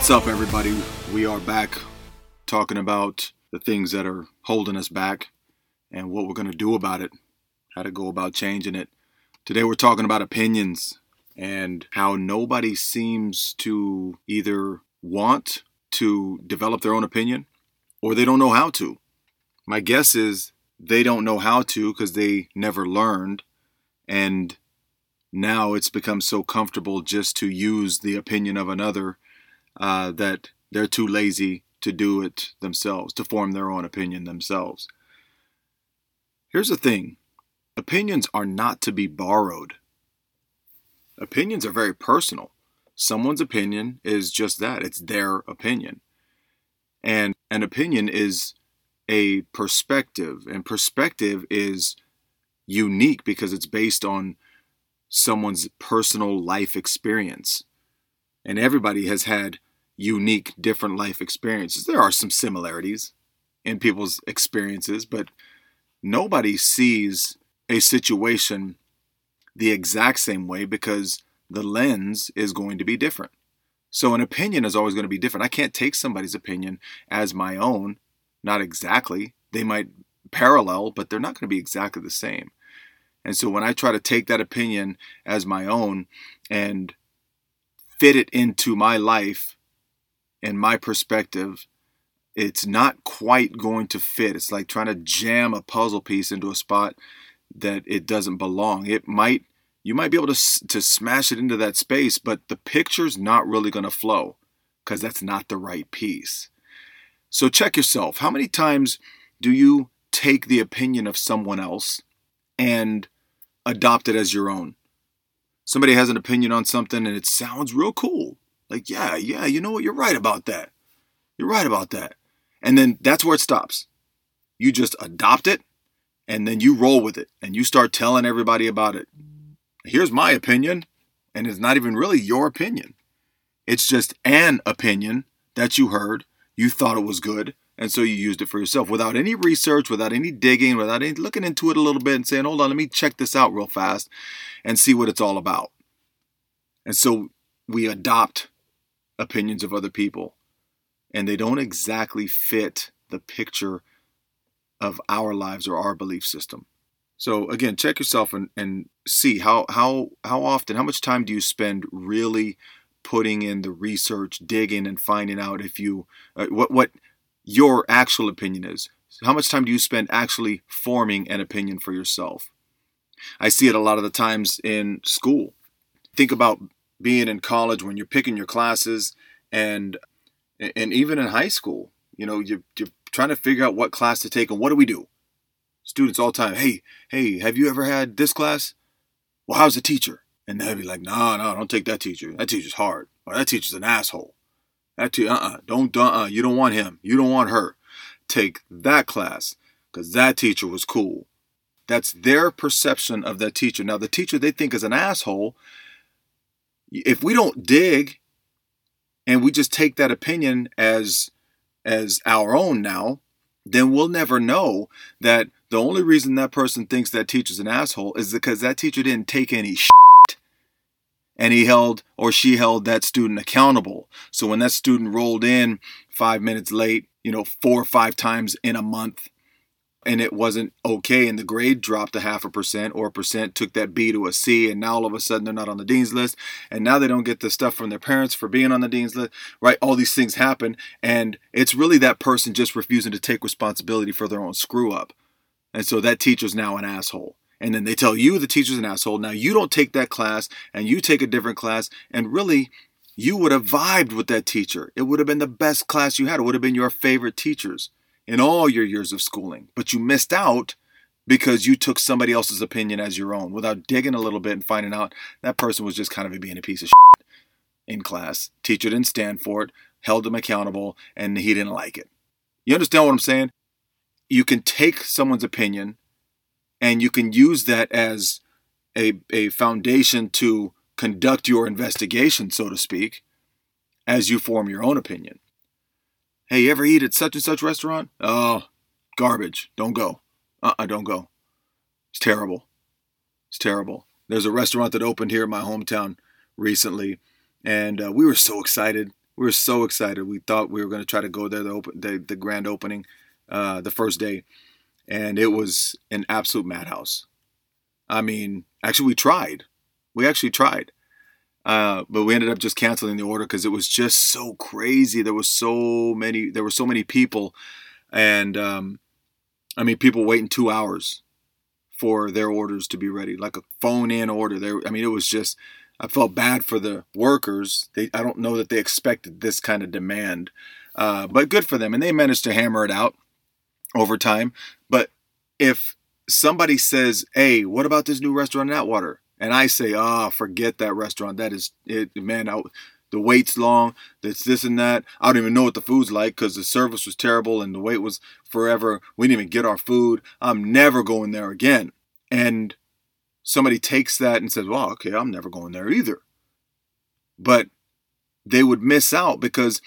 What's up, everybody? We are back talking about the things that are holding us back and what we're going to do about it, how to go about changing it. Today we're talking about opinions and how nobody seems to either want to develop their own opinion or they don't know how to. My guess is they don't know how to because they never learned, and now it's become so comfortable just to use the opinion of another that they're too lazy to do it themselves, to form their own opinion themselves. Here's the thing. Opinions are not to be borrowed. Opinions are very personal. Someone's opinion is just that. It's their opinion. And an opinion is a perspective. And perspective is unique because it's based on someone's personal life experience. And everybody has had unique, different life experiences. There are some similarities in people's experiences, but nobody sees a situation the exact same way because the lens is going to be different. So an opinion is always going to be different. I can't take somebody's opinion as my own. Not exactly. They might parallel, but they're not going to be exactly the same. And so when I try to take that opinion as my own and fit it into my life and my perspective, it's not quite going to fit. It's like trying to jam a puzzle piece into a spot that it doesn't belong. You might be able to smash it into that space, but the picture's not really going to flow because that's not the right piece. So check yourself. How many times do you take the opinion of someone else and adopt it as your own? Somebody has an opinion on something and it sounds real cool. Like, yeah, you know what? You're right about that. You're right about that. And then that's where it stops. You just adopt it and then you roll with it and you start telling everybody about it. Here's my opinion. And it's not even really your opinion. It's just an opinion that you heard. You thought it was good. And so you used it for yourself without any research, without any digging, without any looking into it a little bit and saying, hold on, let me check this out real fast and see what it's all about. And so we adopt opinions of other people and they don't exactly fit the picture of our lives or our belief system. So again, check yourself and see how often, how much time do you spend really putting in the research, digging and finding out if you, what your actual opinion is. How much time do you spend actually forming an opinion for yourself? I see it a lot of the times in school. Think about being in college when you're picking your classes and even in high school, you know, you're trying to figure out what class to take, and what do we do? Students all the time, hey, have you ever had this class? Well, how's the teacher? And they'll be like, no, don't take that teacher. That teacher's hard. Or that teacher's an asshole. You don't want him. You don't want her. Take that class because that teacher was cool. That's their perception of that teacher. Now, the teacher they think is an asshole. If we don't dig and we just take that opinion as our own now, then we'll never know that the only reason that person thinks that teacher's an asshole is because that teacher didn't take any shit. And he held or she held that student accountable. So when that student rolled in 5 minutes late, 4 or 5 times in a month, and it wasn't okay, and the grade dropped 0.5% or 1%, took that B to a C, and now all of a sudden they're not on the dean's list, and now they don't get the stuff from their parents for being on the dean's list, right? All these things happen, and it's really that person just refusing to take responsibility for their own screw up. And so that teacher's now an asshole. And then they tell you the teacher's an asshole. Now you don't take that class and you take a different class. And really, you would have vibed with that teacher. It would have been the best class you had. It would have been your favorite teachers in all your years of schooling. But you missed out because you took somebody else's opinion as your own without digging a little bit and finding out that person was just kind of being a piece of shit in class. Teacher didn't stand for it, held him accountable, and he didn't like it. You understand what I'm saying? You can take someone's opinion and you can use that as a foundation to conduct your investigation, so to speak, as you form your own opinion. Hey, you ever eat at such and such restaurant? Oh, garbage. Don't go. Don't go. It's terrible. It's terrible. There's a restaurant that opened here in my hometown recently, and we were so excited. We were so excited. We thought we were going to try to go there, the grand opening, the first day. And it was an absolute madhouse. I mean, actually, we tried. But we ended up just canceling the order because it was just so crazy. There were so many people. And, I mean, people waiting 2 hours for their orders to be ready, like a phone-in order. It was just, I felt bad for the workers. I don't know that they expected this kind of demand, but good for them. And they managed to hammer it out over time. But if somebody says, hey, what about this new restaurant in Atwater? And I say, forget that restaurant. That is it, man. The wait's long. That's this and that. I don't even know what the food's like because the service was terrible and the wait was forever. We didn't even get our food. I'm never going there again. And somebody takes that and says, well, okay, I'm never going there either. But they would miss out because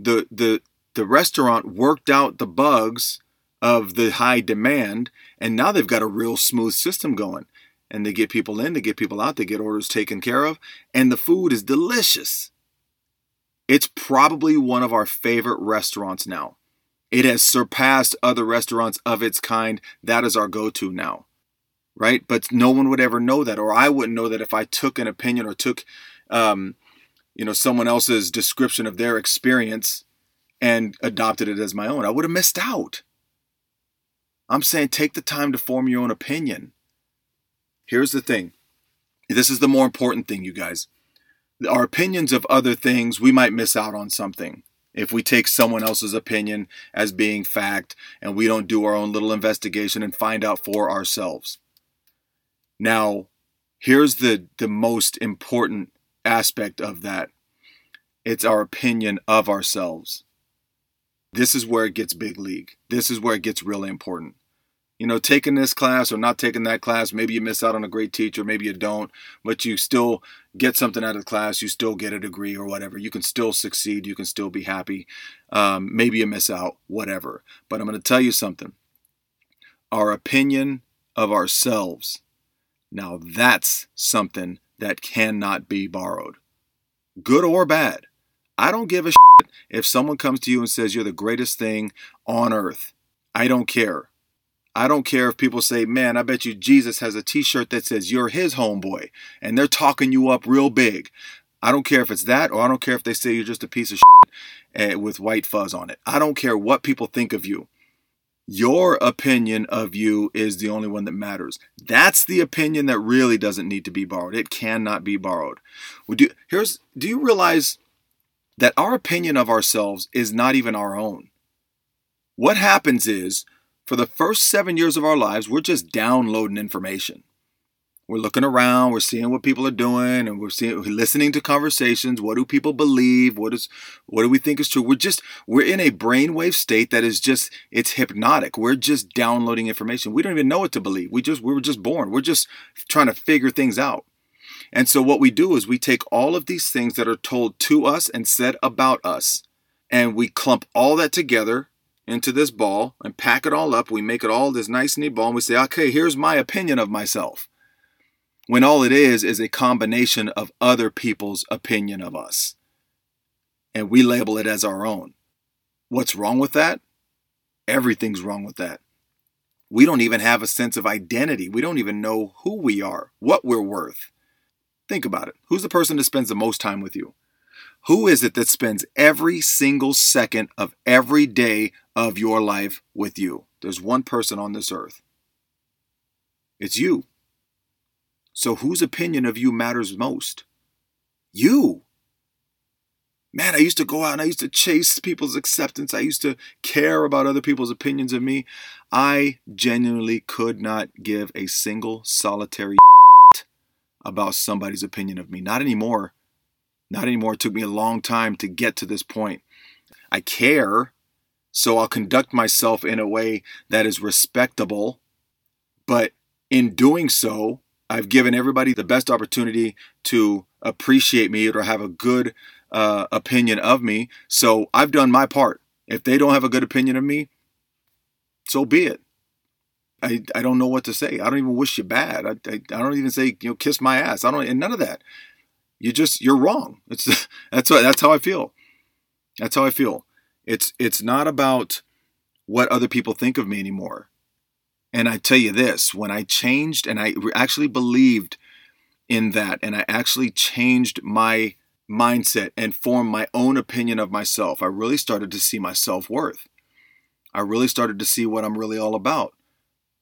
the restaurant worked out the bugs of the high demand. And now they've got a real smooth system going. And they get people in, they get people out, they get orders taken care of. And the food is delicious. It's probably one of our favorite restaurants now. It has surpassed other restaurants of its kind. That is our go-to now, right? But no one would ever know that, or I wouldn't know that if I took an opinion or took, someone else's description of their experience and adopted it as my own. I would have missed out. I'm saying take the time to form your own opinion. Here's the thing. This is the more important thing, you guys. Our opinions of other things, we might miss out on something if we take someone else's opinion as being fact and we don't do our own little investigation and find out for ourselves. Now, here's the most important aspect of that. It's our opinion of ourselves. This is where it gets big league. This is where it gets really important. Taking this class or not taking that class, maybe you miss out on a great teacher, maybe you don't, but you still get something out of the class, you still get a degree or whatever. You can still succeed, you can still be happy. Maybe you miss out, whatever. But I'm going to tell you something. Our opinion of ourselves. Now that's something that cannot be borrowed. Good or bad. I don't give a shit if someone comes to you and says you're the greatest thing on earth. I don't care. I don't care if people say, man, I bet you Jesus has a t-shirt that says you're his homeboy and they're talking you up real big. I don't care if it's that, or I don't care if they say you're just a piece of shit with white fuzz on it. I don't care what people think of you. Your opinion of you is the only one that matters. That's the opinion that really doesn't need to be borrowed. It cannot be borrowed. Do you realize that our opinion of ourselves is not even our own? What happens is, for the first 7 years of our lives, we're just downloading information. We're looking around, we're seeing what people are doing, and we're listening to conversations. What do people believe? What do we think is true? We're in a brainwave state that is just, it's hypnotic. We're just downloading information. We don't even know what to believe. We were just born. We're just trying to figure things out. And so what we do is we take all of these things that are told to us and said about us, and we clump all that together into this ball and pack it all up. We make it all this nice neat ball and we say, okay, here's my opinion of myself. When all it is a combination of other people's opinion of us. And we label it as our own. What's wrong with that? Everything's wrong with that. We don't even have a sense of identity. We don't even know who we are, what we're worth. Think about it. Who's the person that spends the most time with you? Who is it that spends every single second of every day of your life with you? There's one person on this earth. It's you. So whose opinion of you matters most? You. Man, I used to go out and I used to chase people's acceptance. I used to care about other people's opinions of me. I genuinely could not give a single solitary shit about somebody's opinion of me. Not anymore. Not anymore. It took me a long time to get to this point. I care, so I'll conduct myself in a way that is respectable. But in doing so, I've given everybody the best opportunity to appreciate me or have a good opinion of me. So I've done my part. If they don't have a good opinion of me, so be it. I don't know what to say. I don't even wish you bad. I don't even say, kiss my ass. I don't, and none of that. You're wrong. That's how I feel. That's how I feel. It's not about what other people think of me anymore. And I tell you this, when I changed and I actually believed in that, and I actually changed my mindset and formed my own opinion of myself, I really started to see my self-worth. I really started to see what I'm really all about.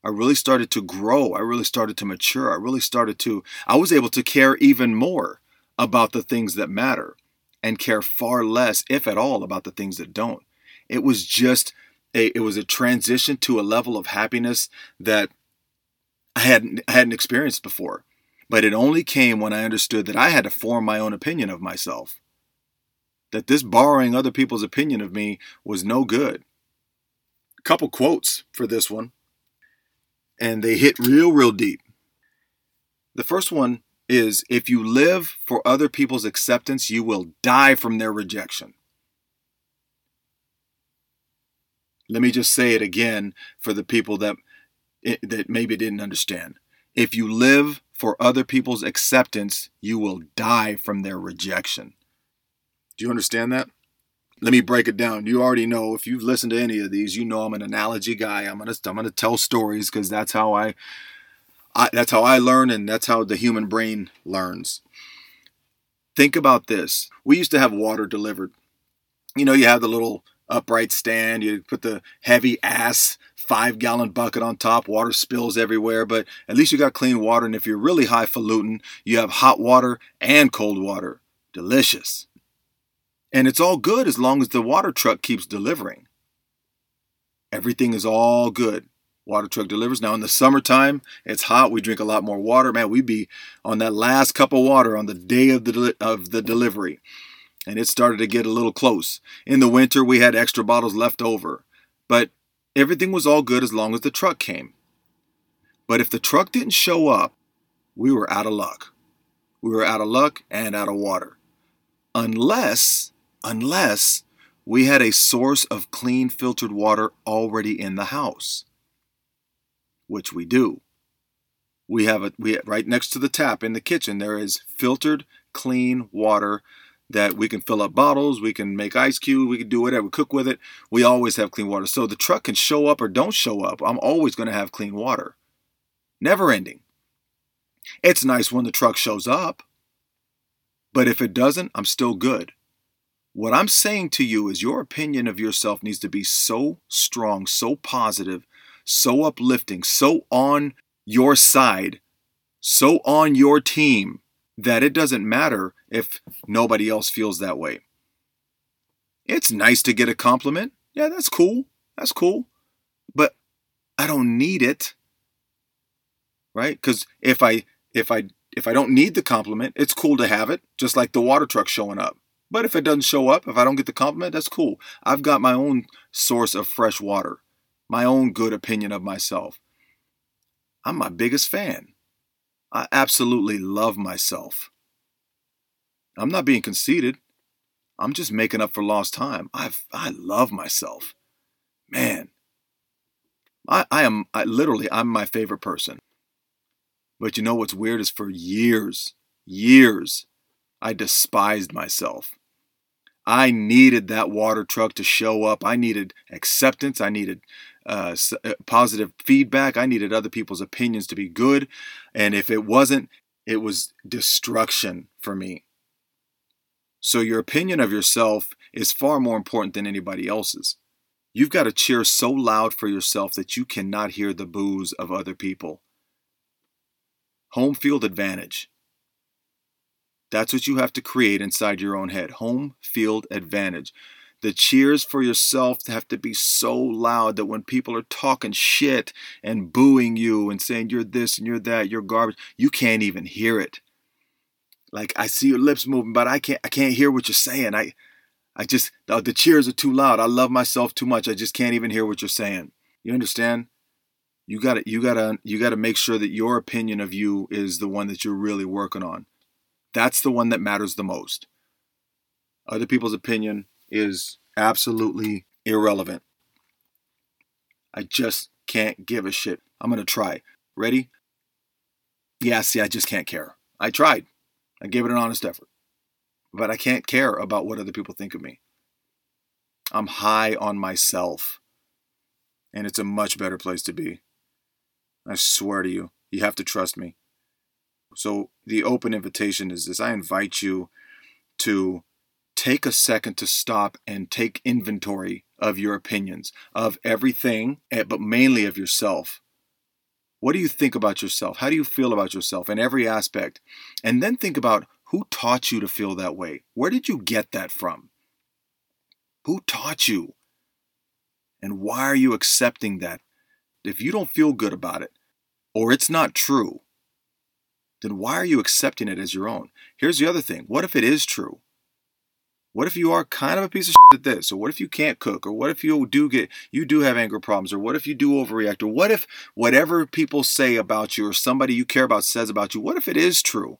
I really started to grow. I really started to mature. I was able to care even more about the things that matter and care far less, if at all, about the things that don't. It was just a transition to a level of happiness that I hadn't experienced before. But it only came when I understood that I had to form my own opinion of myself. That this borrowing other people's opinion of me was no good. A couple quotes for this one, and they hit real deep. The first one is, if you live for other people's acceptance, you will die from their rejection. Let me just say it again for the people that maybe didn't understand. If you live for other people's acceptance, you will die from their rejection. Do you understand that? Let me break it down. You already know, if you've listened to any of these, you know I'm an analogy guy. I'm gonna tell stories because that's how I learn, and that's how the human brain learns. Think about this. We used to have water delivered. You know, you have the little upright stand. You put the heavy ass 5-gallon bucket on top. Water spills everywhere, but at least you got clean water. And if you're really highfalutin, you have hot water and cold water. Delicious. And it's all good as long as the water truck keeps delivering. Everything is all good. Water truck delivers. Now in the summertime, it's hot. We drink a lot more water. Man, we'd be on that last cup of water on the day of the delivery. And it started to get a little close. In the winter, we had extra bottles left over. But everything was all good as long as the truck came. But if the truck didn't show up, we were out of luck. We were out of luck and out of water. Unless we had a source of clean filtered water already in the house, which we do. We have right next to the tap in the kitchen, there is filtered clean water that we can fill up bottles, we can make ice cube, we can do whatever, cook with it. We always have clean water. So the truck can show up or don't show up. I'm always going to have clean water. Never ending. It's nice when the truck shows up, but if it doesn't, I'm still good. What I'm saying to you is your opinion of yourself needs to be so strong, so positive, so uplifting, so on your side, so on your team, that it doesn't matter if nobody else feels that way. It's nice to get a compliment. Yeah, that's cool. That's cool. But I don't need it. Right? Because if I don't need the compliment, it's cool to have it, just like the water truck showing up. But if it doesn't show up, if I don't get the compliment, that's cool. I've got my own source of fresh water, my own good opinion of myself. I'm my biggest fan. I absolutely love myself. I'm not being conceited. I'm just making up for lost time. I love myself. Man, I'm my favorite person. But you know what's weird is for years, I despised myself. I needed that water truck to show up. I needed acceptance. I needed positive feedback. I needed other people's opinions to be good. And if it wasn't, it was destruction for me. So your opinion of yourself is far more important than anybody else's. You've got to cheer so loud for yourself that you cannot hear the boos of other people. Home field advantage. That's what you have to create inside your own head. Home field advantage. The cheers for yourself have to be so loud that when people are talking shit and booing you and saying you're this and you're that, you're garbage, you can't even hear it. Like, I see your lips moving, but I can't hear what you're saying. The cheers are too loud. I love myself too much. I just can't even hear what you're saying. You understand? You gotta make sure that your opinion of you is the one that you're really working on. That's the one that matters the most. Other people's opinion is absolutely irrelevant. I just can't give a shit. I'm going to try. Ready? Yeah, see, I just can't care. I tried. I gave it an honest effort. But I can't care about what other people think of me. I'm high on myself. And it's a much better place to be. I swear to you, you have to trust me. So the open invitation is this. I invite you to take a second to stop and take inventory of your opinions, of everything, but mainly of yourself. What do you think about yourself? How do you feel about yourself in every aspect? And then think about who taught you to feel that way. Where did you get that from? Who taught you? And why are you accepting that? If you don't feel good about it, or it's not true, then why are you accepting it as your own? Here's the other thing. What if it is true? What if you are kind of a piece of shit at this? Or what if you can't cook? Or what if you do have anger problems? Or what if you do overreact? Or what if whatever people say about you or somebody you care about says about you, what if it is true?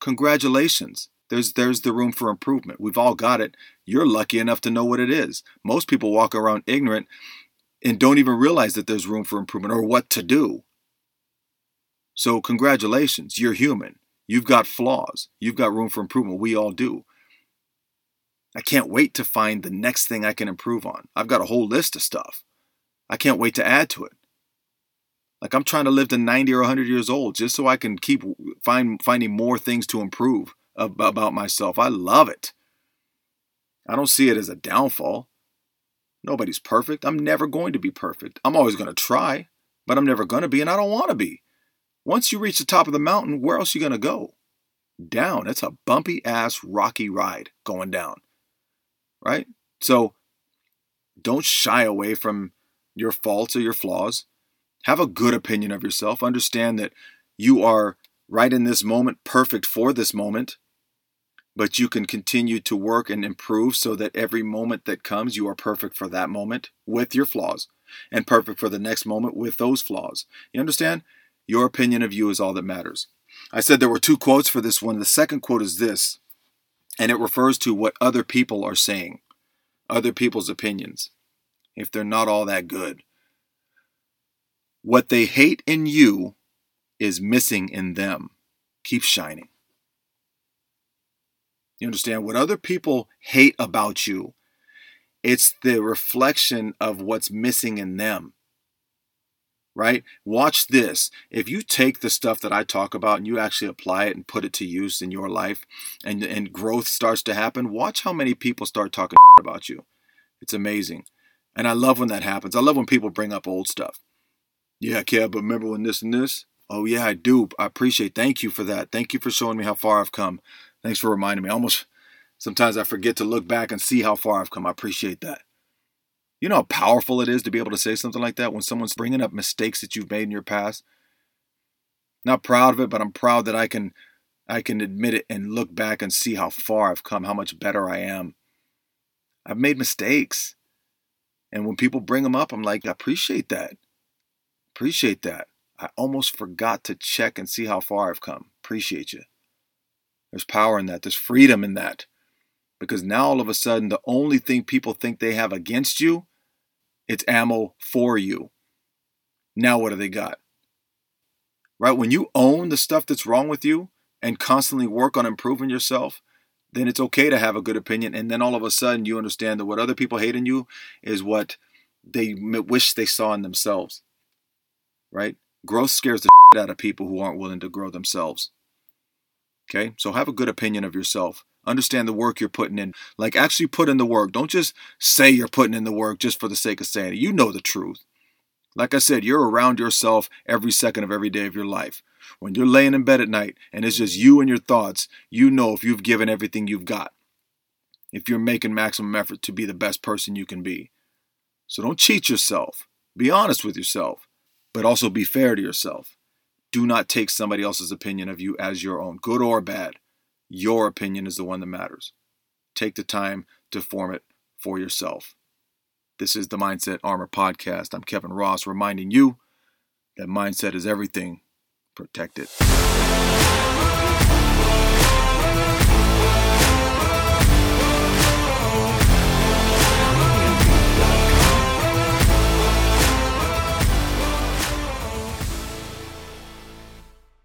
Congratulations. There's the room for improvement. We've all got it. You're lucky enough to know what it is. Most people walk around ignorant and don't even realize that there's room for improvement or what to do. So congratulations, you're human. You've got flaws. You've got room for improvement. We all do. I can't wait to find the next thing I can improve on. I've got a whole list of stuff. I can't wait to add to it. Like I'm trying to live to 90 or 100 years old just so I can keep finding more things to improve about myself. I love it. I don't see it as a downfall. Nobody's perfect. I'm never going to be perfect. I'm always going to try, but I'm never going to be, and I don't want to be. Once you reach the top of the mountain, where else are you going to go? Down. It's a bumpy-ass, rocky ride going down, right? So don't shy away from your faults or your flaws. Have a good opinion of yourself. Understand that you are right in this moment, perfect for this moment, but you can continue to work and improve so that every moment that comes, you are perfect for that moment with your flaws and perfect for the next moment with those flaws. You understand? Your opinion of you is all that matters. I said there were two quotes for this one. The second quote is this, and it refers to what other people are saying, other people's opinions, if they're not all that good. What they hate in you is missing in them. Keep shining. You understand? What other people hate about you, it's the reflection of what's missing in them. Right? Watch this. If you take the stuff that I talk about and you actually apply it and put it to use in your life and growth starts to happen, watch how many people start talking about you. It's amazing. And I love when that happens. I love when people bring up old stuff. Yeah, Kev, but remember when this and this? Oh, yeah, I do. I appreciate. Thank you for that. Thank you for showing me how far I've come. Thanks for reminding me. Almost sometimes I forget to look back and see how far I've come. I appreciate that. You know how powerful it is to be able to say something like that when someone's bringing up mistakes that you've made in your past? Not proud of it, but I'm proud that I can admit it and look back and see how far I've come, how much better I am. I've made mistakes. And when people bring them up, I'm like, I appreciate that. Appreciate that. I almost forgot to check and see how far I've come. Appreciate you. There's power in that. There's freedom in that. Because now all of a sudden, the only thing people think they have against you, it's ammo for you. Now what do they got? Right? When you own the stuff that's wrong with you and constantly work on improving yourself, then it's okay to have a good opinion. And then all of a sudden you understand that what other people hate in you is what they wish they saw in themselves. Right? Growth scares the shit out of people who aren't willing to grow themselves. Okay? So have a good opinion of yourself. Understand the work you're putting in. Like actually put in the work. Don't just say you're putting in the work just for the sake of saying it. You know the truth. Like I said, you're around yourself every second of every day of your life. When you're laying in bed at night and it's just you and your thoughts, you know if you've given everything you've got. If you're making maximum effort to be the best person you can be. So don't cheat yourself. Be honest with yourself, but also be fair to yourself. Do not take somebody else's opinion of you as your own, good or bad. Your opinion is the one that matters. Take the time to form it for yourself. This is the Mindset Armor Podcast. I'm Kevin Ross, reminding you that mindset is everything. Protect it.